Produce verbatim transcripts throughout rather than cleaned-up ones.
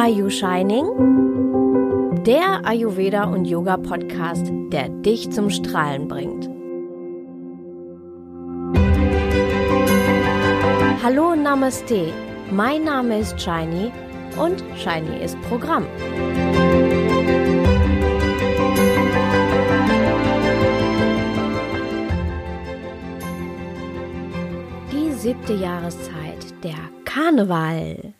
Are You Shining? Der Ayurveda und Yoga Podcast, der dich zum Strahlen bringt. Hallo und Namaste, mein Name ist Shiny und Shiny ist Programm. Die siebte Jahreszeit, der Karneval.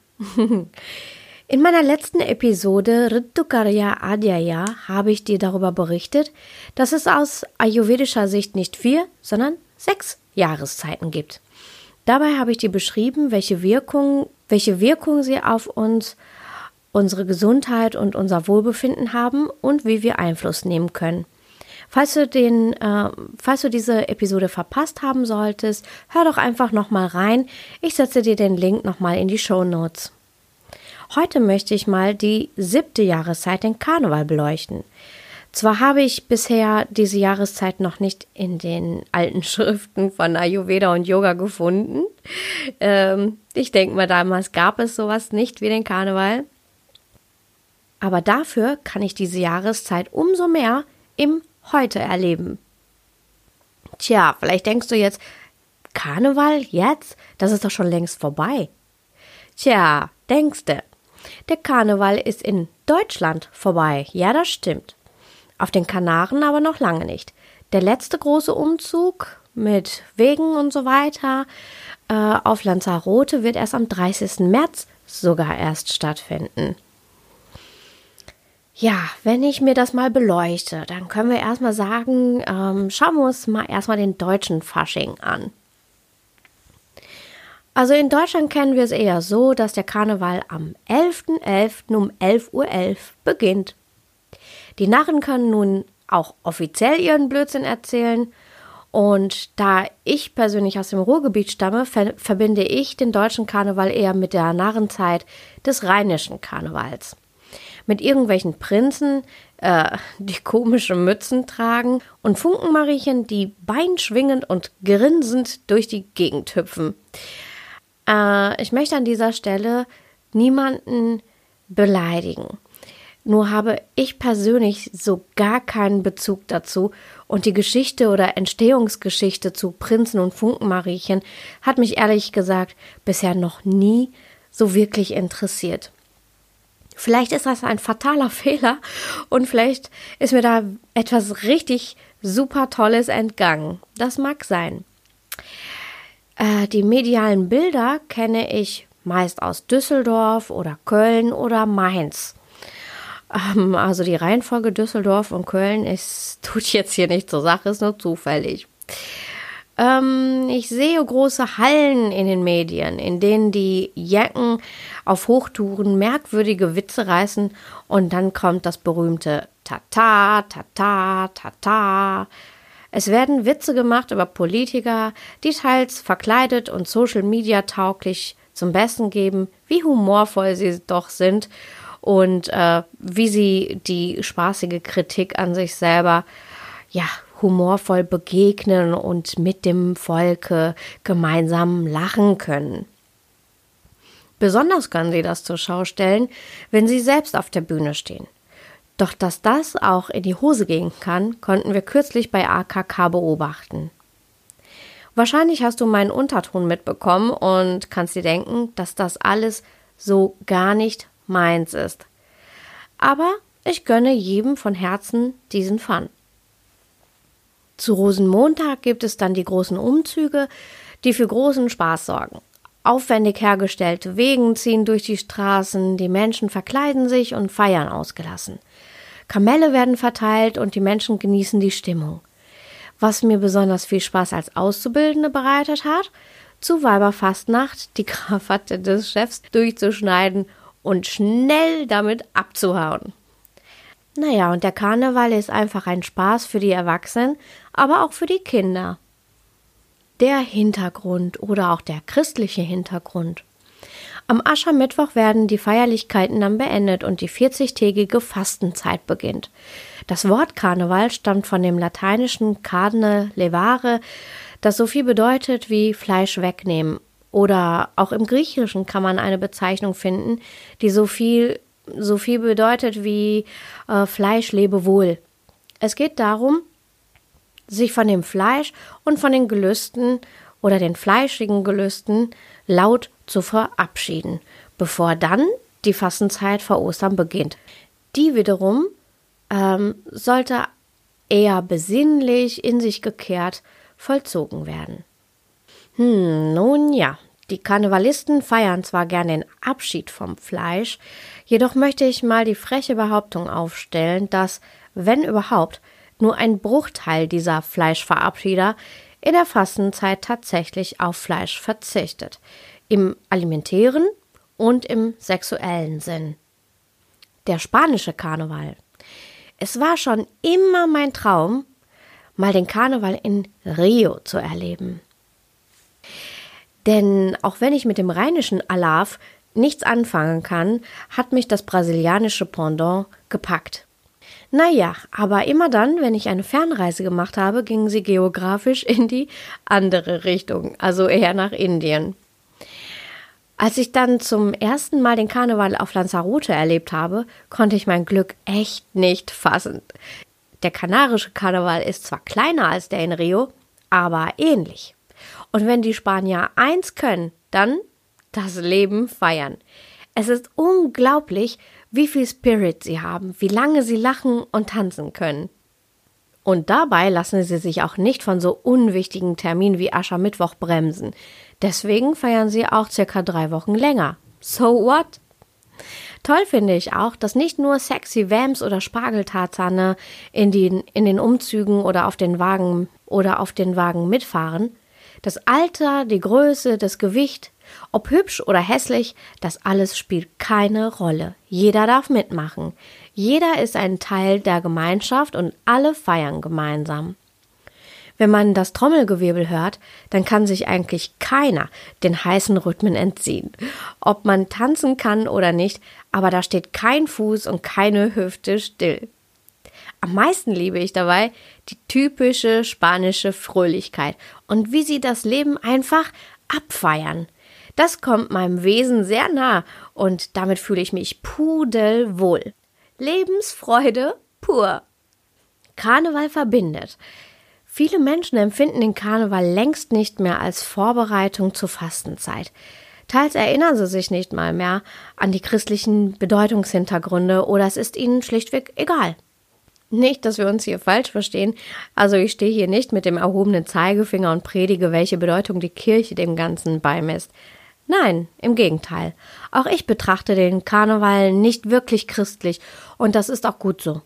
In meiner letzten Episode Ritukarya Adhyaya habe ich dir darüber berichtet, dass es aus ayurvedischer Sicht nicht vier, sondern sechs Jahreszeiten gibt. Dabei habe ich dir beschrieben, welche Wirkung, welche Wirkung sie auf uns, unsere Gesundheit und unser Wohlbefinden haben und wie wir Einfluss nehmen können. Falls du, den, äh, falls du diese Episode verpasst haben solltest, hör doch einfach nochmal rein. Ich setze dir den Link nochmal in die Shownotes. Heute möchte ich mal die siebte Jahreszeit, den Karneval, beleuchten. Zwar habe ich bisher diese Jahreszeit noch nicht in den alten Schriften von Ayurveda und Yoga gefunden. Ähm, ich denke mal, damals gab es sowas nicht wie den Karneval. Aber dafür kann ich diese Jahreszeit umso mehr im Heute erleben. Tja, vielleicht denkst du jetzt, Karneval jetzt? Das ist doch schon längst vorbei. Tja, denkste. Der Karneval ist in Deutschland vorbei. Ja, das stimmt. Auf den Kanaren aber noch lange nicht. Der letzte große Umzug mit Wegen und so weiter äh, auf Lanzarote wird erst am dreißigsten März sogar erst stattfinden. Ja, wenn ich mir das mal beleuchte, dann können wir erstmal sagen, ähm, schauen wir uns mal erstmal den deutschen Fasching an. Also in Deutschland kennen wir es eher so, dass der Karneval am elften elften um elf Uhr elf beginnt. Die Narren können nun auch offiziell ihren Blödsinn erzählen. Und da ich persönlich aus dem Ruhrgebiet stamme, ver- verbinde ich den deutschen Karneval eher mit der Narrenzeit des rheinischen Karnevals. Mit irgendwelchen Prinzen, äh, die komische Mützen tragen und Funkenmariechen, die beinschwingend und grinsend durch die Gegend hüpfen. Äh, ich möchte an dieser Stelle niemanden beleidigen. Nur habe ich persönlich so gar keinen Bezug dazu und die Geschichte oder Entstehungsgeschichte zu Prinzen und Funkenmariechen hat mich ehrlich gesagt bisher noch nie so wirklich interessiert. Vielleicht ist das ein fataler Fehler und vielleicht ist mir da etwas richtig super Tolles entgangen. Das mag sein. Äh, die medialen Bilder kenne ich meist aus Düsseldorf oder Köln oder Mainz. Ähm, also die Reihenfolge Düsseldorf und Köln ist, tut jetzt hier nicht zur Sache, ist nur zufällig. Ich sehe große Hallen in den Medien, in denen die Jecken auf Hochtouren merkwürdige Witze reißen und dann kommt das berühmte Tata, Tata, Tata. Es werden Witze gemacht über Politiker, die teils verkleidet und Social Media tauglich zum Besten geben, wie humorvoll sie doch sind und äh, wie sie die spaßige Kritik an sich selber, ja, humorvoll begegnen und mit dem Volke gemeinsam lachen können. Besonders können sie das zur Schau stellen, wenn sie selbst auf der Bühne stehen. Doch dass das auch in die Hose gehen kann, konnten wir kürzlich bei A K K beobachten. Wahrscheinlich hast du meinen Unterton mitbekommen und kannst dir denken, dass das alles so gar nicht meins ist. Aber ich gönne jedem von Herzen diesen Fun. Zu Rosenmontag gibt es dann die großen Umzüge, die für großen Spaß sorgen. Aufwendig hergestellte Wegen ziehen durch die Straßen, die Menschen verkleiden sich und feiern ausgelassen. Kamelle werden verteilt und die Menschen genießen die Stimmung. Was mir besonders viel Spaß als Auszubildende bereitet hat, zu Weiberfastnacht die Krawatte des Chefs durchzuschneiden und schnell damit abzuhauen. Naja, und der Karneval ist einfach ein Spaß für die Erwachsenen, aber auch für die Kinder. Der Hintergrund oder auch der christliche Hintergrund. Am Aschermittwoch werden die Feierlichkeiten dann beendet und die vierzigtägige Fastenzeit beginnt. Das Wort Karneval stammt von dem lateinischen carne levare, das so viel bedeutet wie Fleisch wegnehmen. Oder auch im Griechischen kann man eine Bezeichnung finden, die so viel so viel bedeutet wie äh, Fleisch lebe wohl. Es geht darum, sich von dem Fleisch und von den Gelüsten oder den fleischigen Gelüsten laut zu verabschieden, bevor dann die Fastenzeit vor Ostern beginnt. Die wiederum ähm, sollte eher besinnlich, in sich gekehrt, vollzogen werden. Hm, nun ja, die Karnevalisten feiern zwar gerne den Abschied vom Fleisch, jedoch möchte ich mal die freche Behauptung aufstellen, dass, wenn überhaupt, nur ein Bruchteil dieser Fleischverabschieder in der Fastenzeit tatsächlich auf Fleisch verzichtet, im alimentären und im sexuellen Sinn. Der spanische Karneval. Es war schon immer mein Traum, mal den Karneval in Rio zu erleben. Denn auch wenn ich mit dem rheinischen Alaaf nichts anfangen kann, hat mich das brasilianische Pendant gepackt. Naja, aber immer dann, wenn ich eine Fernreise gemacht habe, ging sie geografisch in die andere Richtung, also eher nach Indien. Als ich dann zum ersten Mal den Karneval auf Lanzarote erlebt habe, konnte ich mein Glück echt nicht fassen. Der kanarische Karneval ist zwar kleiner als der in Rio, aber ähnlich. Und wenn die Spanier eins können, dann das Leben feiern. Es ist unglaublich, wie viel Spirit sie haben, wie lange sie lachen und tanzen können. Und dabei lassen sie sich auch nicht von so unwichtigen Terminen wie Aschermittwoch bremsen. Deswegen feiern sie auch circa drei Wochen länger. So what? Toll finde ich auch, dass nicht nur sexy Vamps oder Spargeltarzane in den, in den Umzügen oder auf den Wagen oder auf den Wagen mitfahren. Das Alter, die Größe, das Gewicht, ob hübsch oder hässlich, das alles spielt keine Rolle. Jeder darf mitmachen. Jeder ist ein Teil der Gemeinschaft und alle feiern gemeinsam. Wenn man das Trommelgewirbel hört, dann kann sich eigentlich keiner den heißen Rhythmen entziehen. Ob man tanzen kann oder nicht, aber da steht kein Fuß und keine Hüfte still. Am meisten liebe ich dabei die typische spanische Fröhlichkeit und wie sie das Leben einfach abfeiern. Das kommt meinem Wesen sehr nah und damit fühle ich mich pudelwohl. Lebensfreude pur. Karneval verbindet. Viele Menschen empfinden den Karneval längst nicht mehr als Vorbereitung zur Fastenzeit. Teils erinnern sie sich nicht mal mehr an die christlichen Bedeutungshintergründe oder es ist ihnen schlichtweg egal. Nicht, dass wir uns hier falsch verstehen, also ich stehe hier nicht mit dem erhobenen Zeigefinger und predige, welche Bedeutung die Kirche dem Ganzen beimisst. Nein, im Gegenteil. Auch ich betrachte den Karneval nicht wirklich christlich und das ist auch gut so.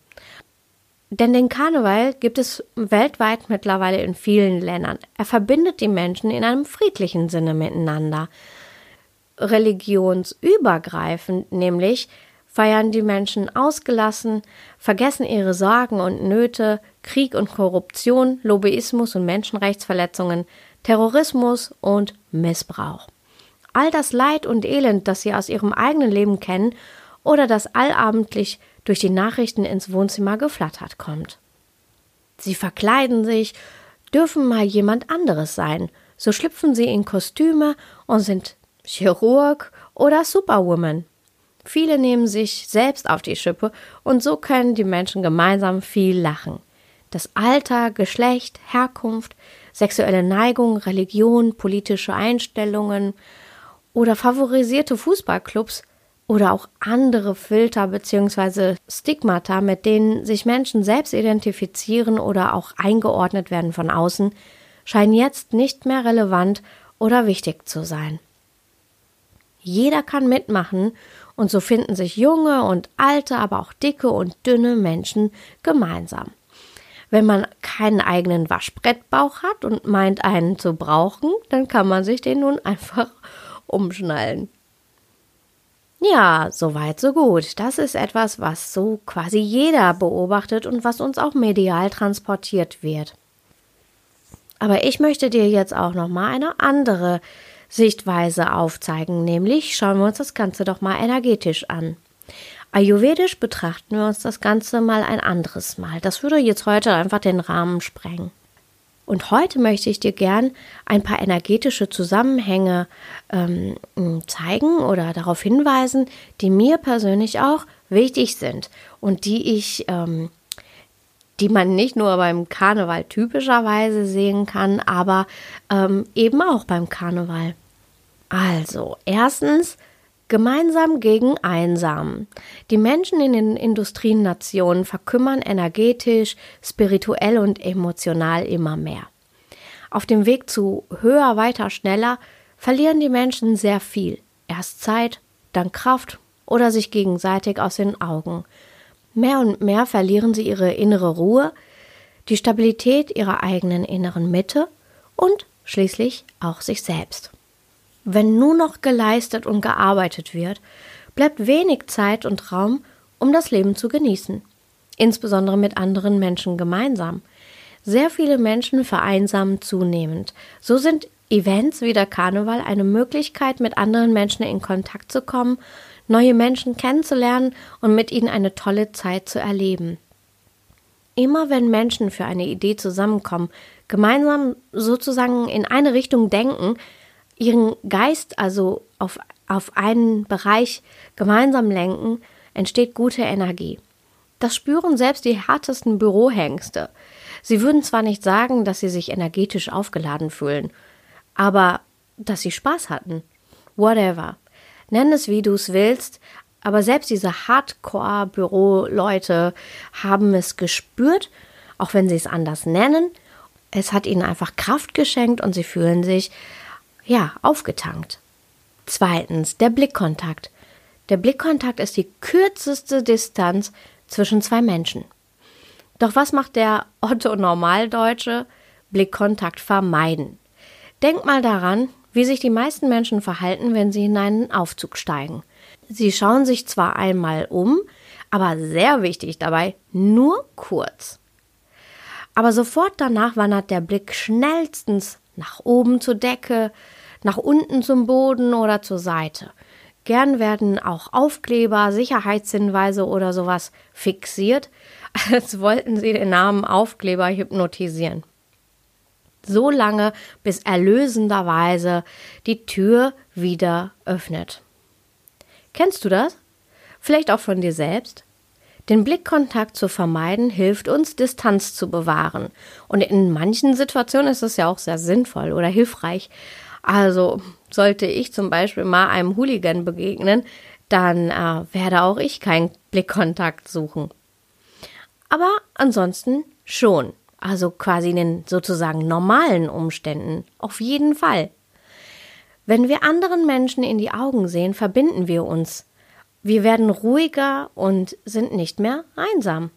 Denn den Karneval gibt es weltweit mittlerweile in vielen Ländern. Er verbindet die Menschen in einem friedlichen Sinne miteinander. Religionsübergreifend nämlich feiern die Menschen ausgelassen, vergessen ihre Sorgen und Nöte, Krieg und Korruption, Lobbyismus und Menschenrechtsverletzungen, Terrorismus und Missbrauch. All das Leid und Elend, das sie aus ihrem eigenen Leben kennen oder das allabendlich durch die Nachrichten ins Wohnzimmer geflattert kommt. Sie verkleiden sich, dürfen mal jemand anderes sein, so schlüpfen sie in Kostüme und sind Chirurg oder Superwoman. Viele nehmen sich selbst auf die Schippe und so können die Menschen gemeinsam viel lachen. Das Alter, Geschlecht, Herkunft, sexuelle Neigung, Religion, politische Einstellungen oder favorisierte Fußballclubs oder auch andere Filter bzw. Stigmata, mit denen sich Menschen selbst identifizieren oder auch eingeordnet werden von außen, scheinen jetzt nicht mehr relevant oder wichtig zu sein. Jeder kann mitmachen und so finden sich junge und alte, aber auch dicke und dünne Menschen gemeinsam. Wenn man keinen eigenen Waschbrettbauch hat und meint, einen zu brauchen, dann kann man sich den nun einfach umschnallen. Ja, soweit, so gut. Das ist etwas, was so quasi jeder beobachtet und was uns auch medial transportiert wird. Aber ich möchte dir jetzt auch nochmal eine andere Sichtweise aufzeigen, nämlich schauen wir uns das Ganze doch mal energetisch an. Ayurvedisch betrachten wir uns das Ganze mal ein anderes Mal. Das würde jetzt heute einfach den Rahmen sprengen. Und heute möchte ich dir gern ein paar energetische Zusammenhänge ähm, zeigen oder darauf hinweisen, die mir persönlich auch wichtig sind und die ich, ähm, die man nicht nur beim Karneval typischerweise sehen kann, aber ähm, eben auch beim Karneval. Also, erstens, gemeinsam gegen einsam. Die Menschen in den Industrienationen verkümmern energetisch, spirituell und emotional immer mehr. Auf dem Weg zu höher, weiter, schneller verlieren die Menschen sehr viel. Erst Zeit, dann Kraft oder sich gegenseitig aus den Augen. Mehr und mehr verlieren sie ihre innere Ruhe, die Stabilität ihrer eigenen inneren Mitte und schließlich auch sich selbst. Wenn nur noch geleistet und gearbeitet wird, bleibt wenig Zeit und Raum, um das Leben zu genießen, insbesondere mit anderen Menschen gemeinsam. Sehr viele Menschen vereinsamen zunehmend. So sind Events wie der Karneval eine Möglichkeit, mit anderen Menschen in Kontakt zu kommen, neue Menschen kennenzulernen und mit ihnen eine tolle Zeit zu erleben. Immer wenn Menschen für eine Idee zusammenkommen, gemeinsam sozusagen in eine Richtung denken, ihren Geist also auf, auf einen Bereich gemeinsam lenken, entsteht gute Energie. Das spüren selbst die härtesten Bürohengste. Sie würden zwar nicht sagen, dass sie sich energetisch aufgeladen fühlen, aber dass sie Spaß hatten. Whatever. Nenn es, wie du es willst, aber selbst diese Hardcore-Büroleute haben es gespürt, auch wenn sie es anders nennen. Es hat ihnen einfach Kraft geschenkt und sie fühlen sich ja, aufgetankt. Zweitens, der Blickkontakt. Der Blickkontakt ist die kürzeste Distanz zwischen zwei Menschen. Doch was macht der Otto-Normaldeutsche? Blickkontakt vermeiden. Denk mal daran, wie sich die meisten Menschen verhalten, wenn sie in einen Aufzug steigen. Sie schauen sich zwar einmal um, aber sehr wichtig dabei, nur kurz. Aber sofort danach wandert der Blick schnellstens nach oben zur Decke, nach unten zum Boden oder zur Seite. Gern werden auch Aufkleber, Sicherheitshinweise oder sowas fixiert, als wollten sie den Namen Aufkleber hypnotisieren. So lange, bis erlösenderweise die Tür wieder öffnet. Kennst du das? Vielleicht auch von dir selbst? Den Blickkontakt zu vermeiden, hilft uns, Distanz zu bewahren. Und in manchen Situationen ist es ja auch sehr sinnvoll oder hilfreich. Also sollte ich zum Beispiel mal einem Hooligan begegnen, dann äh, werde auch ich keinen Blickkontakt suchen. Aber ansonsten schon. Also quasi in den sozusagen normalen Umständen. Auf jeden Fall. Wenn wir anderen Menschen in die Augen sehen, verbinden wir uns. Wir werden ruhiger und sind nicht mehr einsam.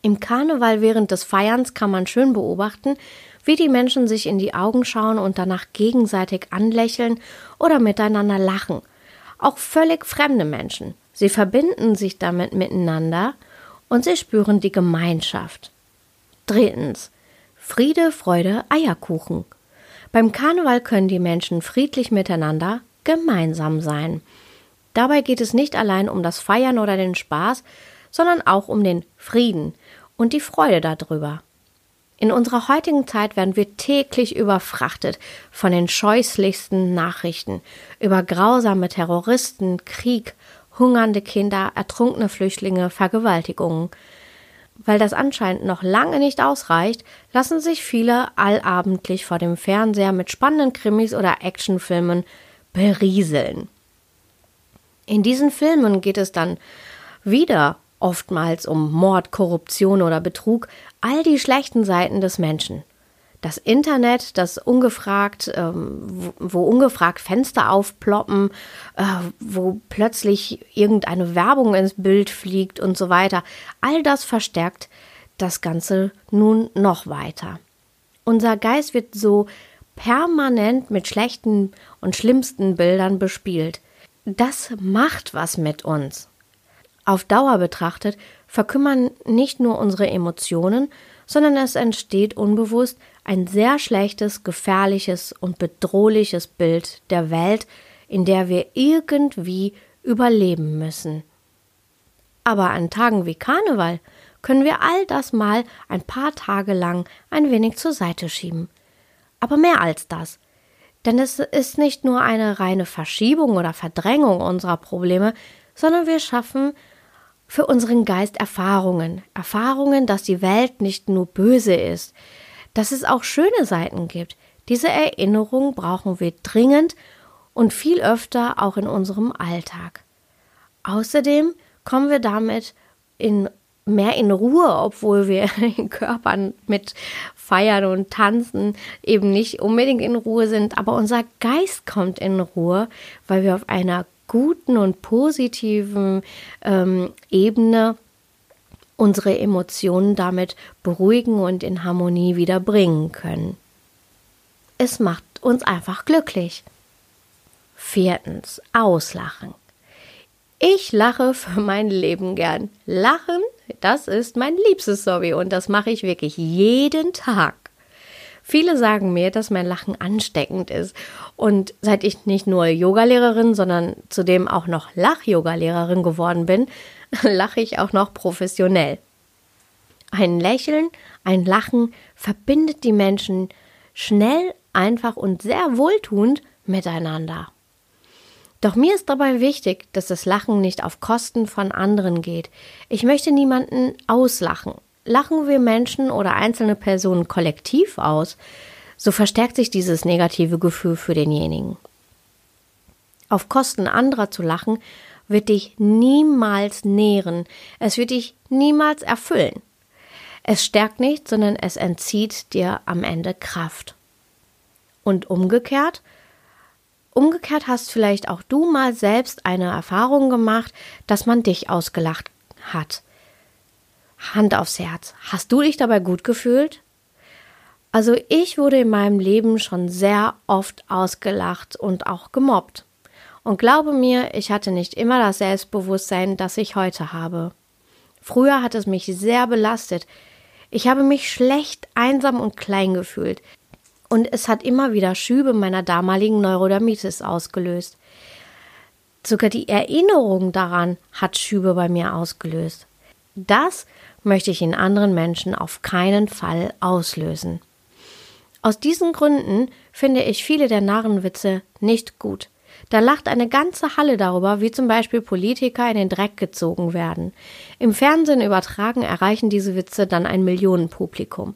Im Karneval während des Feierns kann man schön beobachten, wie die Menschen sich in die Augen schauen und danach gegenseitig anlächeln oder miteinander lachen. Auch völlig fremde Menschen. Sie verbinden sich damit miteinander und sie spüren die Gemeinschaft. Drittens. Friede, Freude, Eierkuchen. Beim Karneval können die Menschen friedlich miteinander gemeinsam sein. Dabei geht es nicht allein um das Feiern oder den Spaß, sondern auch um den Frieden und die Freude darüber. In unserer heutigen Zeit werden wir täglich überfrachtet von den scheußlichsten Nachrichten über grausame Terroristen, Krieg, hungernde Kinder, ertrunkene Flüchtlinge, Vergewaltigungen. Weil das anscheinend noch lange nicht ausreicht, lassen sich viele allabendlich vor dem Fernseher mit spannenden Krimis oder Actionfilmen berieseln. In diesen Filmen geht es dann wieder oftmals um Mord, Korruption oder Betrug, all die schlechten Seiten des Menschen. Das Internet, das ungefragt, ähm, wo ungefragt Fenster aufploppen, äh, wo plötzlich irgendeine Werbung ins Bild fliegt und so weiter, all das verstärkt das Ganze nun noch weiter. Unser Geist wird so permanent mit schlechten und schlimmsten Bildern bespielt. Das macht was mit uns. Auf Dauer betrachtet verkümmern nicht nur unsere Emotionen, sondern es entsteht unbewusst ein sehr schlechtes, gefährliches und bedrohliches Bild der Welt, in der wir irgendwie überleben müssen. Aber an Tagen wie Karneval können wir all das mal ein paar Tage lang ein wenig zur Seite schieben. Aber mehr als das. Denn es ist nicht nur eine reine Verschiebung oder Verdrängung unserer Probleme, sondern wir schaffen für unseren Geist Erfahrungen. Erfahrungen, dass die Welt nicht nur böse ist, dass es auch schöne Seiten gibt. Diese Erinnerung brauchen wir dringend und viel öfter auch in unserem Alltag. Außerdem kommen wir damit in mehr in Ruhe, obwohl wir in Körpern mit Feiern und Tanzen eben nicht unbedingt in Ruhe sind. Aber unser Geist kommt in Ruhe, weil wir auf einer guten und positiven ähm, Ebene unsere Emotionen damit beruhigen und in Harmonie wieder bringen können. Es macht uns einfach glücklich. Viertens, auslachen. Ich lache für mein Leben gern. Lachen, das ist mein liebstes Hobby und das mache ich wirklich jeden Tag. Viele sagen mir, dass mein Lachen ansteckend ist. Und seit ich nicht nur Yogalehrerin, sondern zudem auch noch Lach-Yogalehrerin geworden bin, lache ich auch noch professionell. Ein Lächeln, ein Lachen verbindet die Menschen schnell, einfach und sehr wohltuend miteinander. Doch mir ist dabei wichtig, dass das Lachen nicht auf Kosten von anderen geht. Ich möchte niemanden auslachen. Lachen wir Menschen oder einzelne Personen kollektiv aus, so verstärkt sich dieses negative Gefühl für denjenigen. Auf Kosten anderer zu lachen, wird dich niemals nähren. Es wird dich niemals erfüllen. Es stärkt nicht, sondern es entzieht dir am Ende Kraft. Und umgekehrt, Umgekehrt hast vielleicht auch du mal selbst eine Erfahrung gemacht, dass man dich ausgelacht hat. Hand aufs Herz. Hast du dich dabei gut gefühlt? Also ich wurde in meinem Leben schon sehr oft ausgelacht und auch gemobbt. Und glaube mir, ich hatte nicht immer das Selbstbewusstsein, das ich heute habe. Früher hat es mich sehr belastet. Ich habe mich schlecht, einsam und klein gefühlt. Und es hat immer wieder Schübe meiner damaligen Neurodermitis ausgelöst. Sogar die Erinnerung daran hat Schübe bei mir ausgelöst. Das möchte ich in anderen Menschen auf keinen Fall auslösen. Aus diesen Gründen finde ich viele der Narrenwitze nicht gut. Da lacht eine ganze Halle darüber, wie zum Beispiel Politiker in den Dreck gezogen werden. Im Fernsehen übertragen erreichen diese Witze dann ein Millionenpublikum.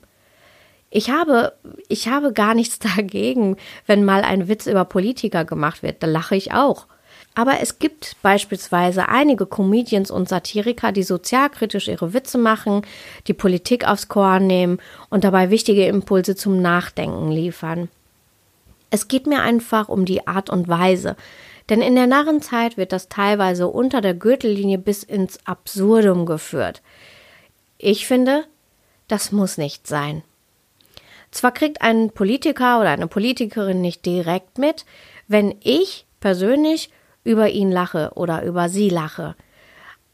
Ich habe, ich habe gar nichts dagegen, wenn mal ein Witz über Politiker gemacht wird, da lache ich auch. Aber es gibt beispielsweise einige Comedians und Satiriker, die sozialkritisch ihre Witze machen, die Politik aufs Korn nehmen und dabei wichtige Impulse zum Nachdenken liefern. Es geht mir einfach um die Art und Weise, denn in der Narrenzeit wird das teilweise unter der Gürtellinie bis ins Absurdum geführt. Ich finde, das muss nicht sein. Zwar kriegt ein Politiker oder eine Politikerin nicht direkt mit, wenn ich persönlich über ihn lache oder über sie lache,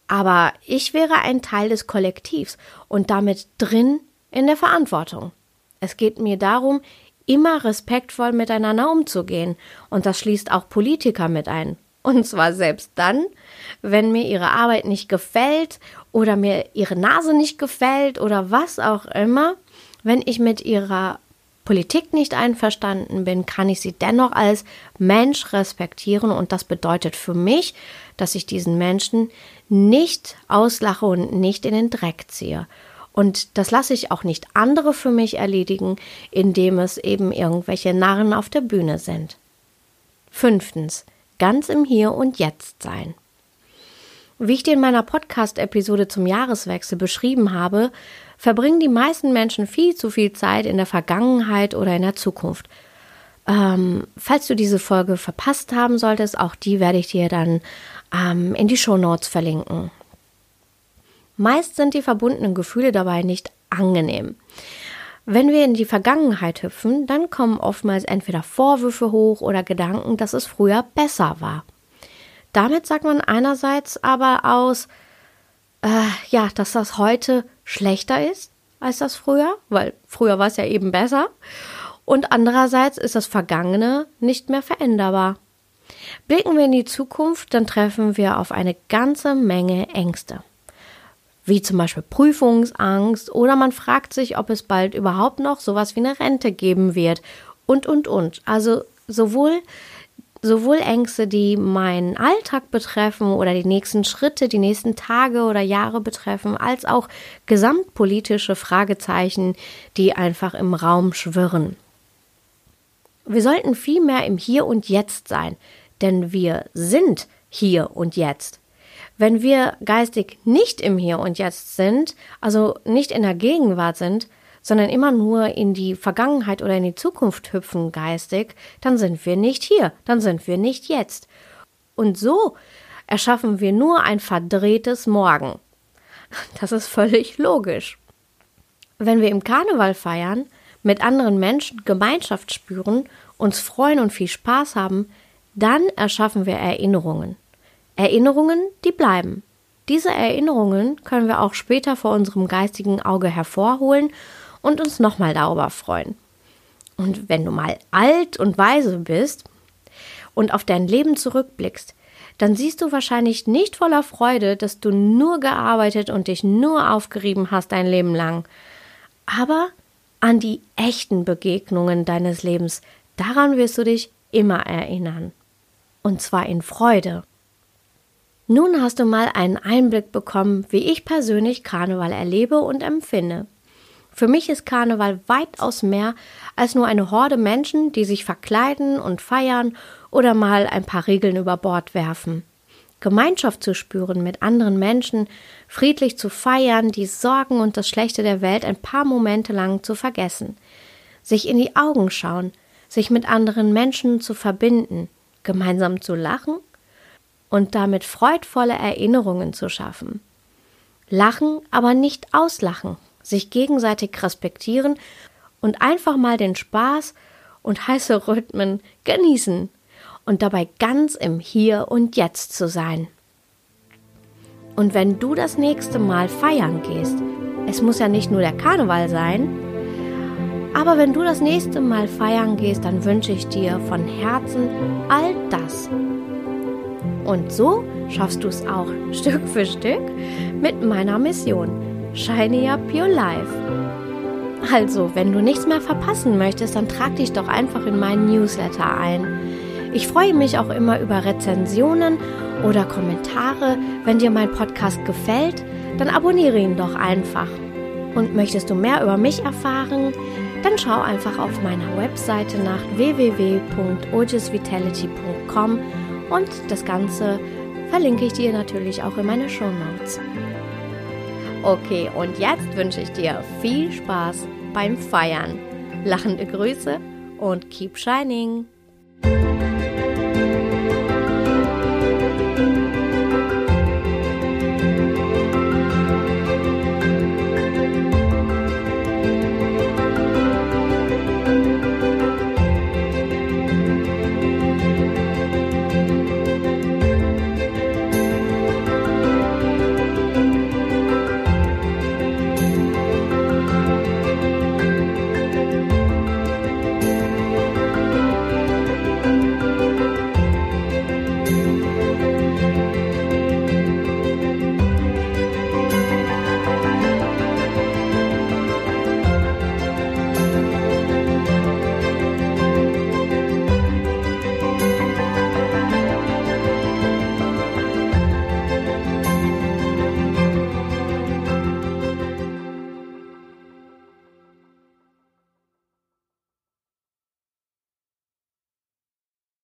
aber ich wäre ein Teil des Kollektivs und damit drin in der Verantwortung. Es geht mir darum, immer respektvoll miteinander umzugehen und das schließt auch Politiker mit ein. Und zwar selbst dann, wenn mir ihre Arbeit nicht gefällt oder mir ihre Nase nicht gefällt oder was auch immer. Wenn ich mit ihrer Politik nicht einverstanden bin, kann ich sie dennoch als Mensch respektieren und das bedeutet für mich, dass ich diesen Menschen nicht auslache und nicht in den Dreck ziehe. Und das lasse ich auch nicht andere für mich erledigen, indem es eben irgendwelche Narren auf der Bühne sind. Fünftens, ganz im Hier und Jetzt sein. Wie ich dir in meiner Podcast-Episode zum Jahreswechsel beschrieben habe, verbringen die meisten Menschen viel zu viel Zeit in der Vergangenheit oder in der Zukunft. Ähm, falls du diese Folge verpasst haben solltest, auch die werde ich dir dann ähm, in die Shownotes verlinken. Meist sind die verbundenen Gefühle dabei nicht angenehm. Wenn wir in die Vergangenheit hüpfen, dann kommen oftmals entweder Vorwürfe hoch oder Gedanken, dass es früher besser war. Damit sagt man einerseits aber aus, äh, ja, dass das heute schlechter ist als das früher, weil früher war es ja eben besser. Und andererseits ist das Vergangene nicht mehr veränderbar. Blicken wir in die Zukunft, dann treffen wir auf eine ganze Menge Ängste. wie zum Beispiel Prüfungsangst oder man fragt sich, ob es bald überhaupt noch sowas wie eine Rente geben wird und, und, und. Also sowohl, sowohl Ängste, die meinen Alltag betreffen oder die nächsten Schritte, die nächsten Tage oder Jahre betreffen, als auch gesamtpolitische Fragezeichen, die einfach im Raum schwirren. Wir sollten vielmehr im Hier und Jetzt sein, denn wir sind hier und jetzt. Wenn wir geistig nicht im Hier und Jetzt sind, also nicht in der Gegenwart sind, sondern immer nur in die Vergangenheit oder in die Zukunft hüpfen geistig, dann sind wir nicht hier, dann sind wir nicht jetzt. Und so erschaffen wir nur ein verdrehtes Morgen. Das ist völlig logisch. Wenn wir im Karneval feiern, mit anderen Menschen Gemeinschaft spüren, uns freuen und viel Spaß haben, dann erschaffen wir Erinnerungen. Erinnerungen, die bleiben. Diese Erinnerungen können wir auch später vor unserem geistigen Auge hervorholen und uns nochmal darüber freuen. Und wenn du mal alt und weise bist und auf dein Leben zurückblickst, dann siehst du wahrscheinlich nicht voller Freude, dass du nur gearbeitet und dich nur aufgerieben hast dein Leben lang. Aber an die echten Begegnungen deines Lebens, daran wirst du dich immer erinnern. Und zwar in Freude. Nun hast du mal einen Einblick bekommen, wie ich persönlich Karneval erlebe und empfinde. Für mich ist Karneval weitaus mehr als nur eine Horde Menschen, die sich verkleiden und feiern oder mal ein paar Regeln über Bord werfen. Gemeinschaft zu spüren mit anderen Menschen, friedlich zu feiern, die Sorgen und das Schlechte der Welt ein paar Momente lang zu vergessen. Sich in die Augen schauen, sich mit anderen Menschen zu verbinden, gemeinsam zu lachen und damit freudvolle Erinnerungen zu schaffen. Lachen, aber nicht auslachen, sich gegenseitig respektieren und einfach mal den Spaß und heiße Rhythmen genießen und dabei ganz im Hier und Jetzt zu sein. Und wenn du das nächste Mal feiern gehst, es muss ja nicht nur der Karneval sein, aber wenn du das nächste Mal feiern gehst, dann wünsche ich dir von Herzen all das. Und so schaffst du es auch Stück für Stück mit meiner Mission Shiny Up Your Life. Also, wenn du nichts mehr verpassen möchtest, dann trag dich doch einfach in meinen Newsletter ein. Ich freue mich auch immer über Rezensionen oder Kommentare. Wenn dir mein Podcast gefällt, dann abonniere ihn doch einfach. Und möchtest du mehr über mich erfahren? Dann schau einfach auf meiner Webseite nach w w w punkt o g e s vitality punkt com. Und das Ganze verlinke ich dir natürlich auch in meine Shownotes. Okay, und jetzt wünsche ich dir viel Spaß beim Feiern. Lachende Grüße und keep shining!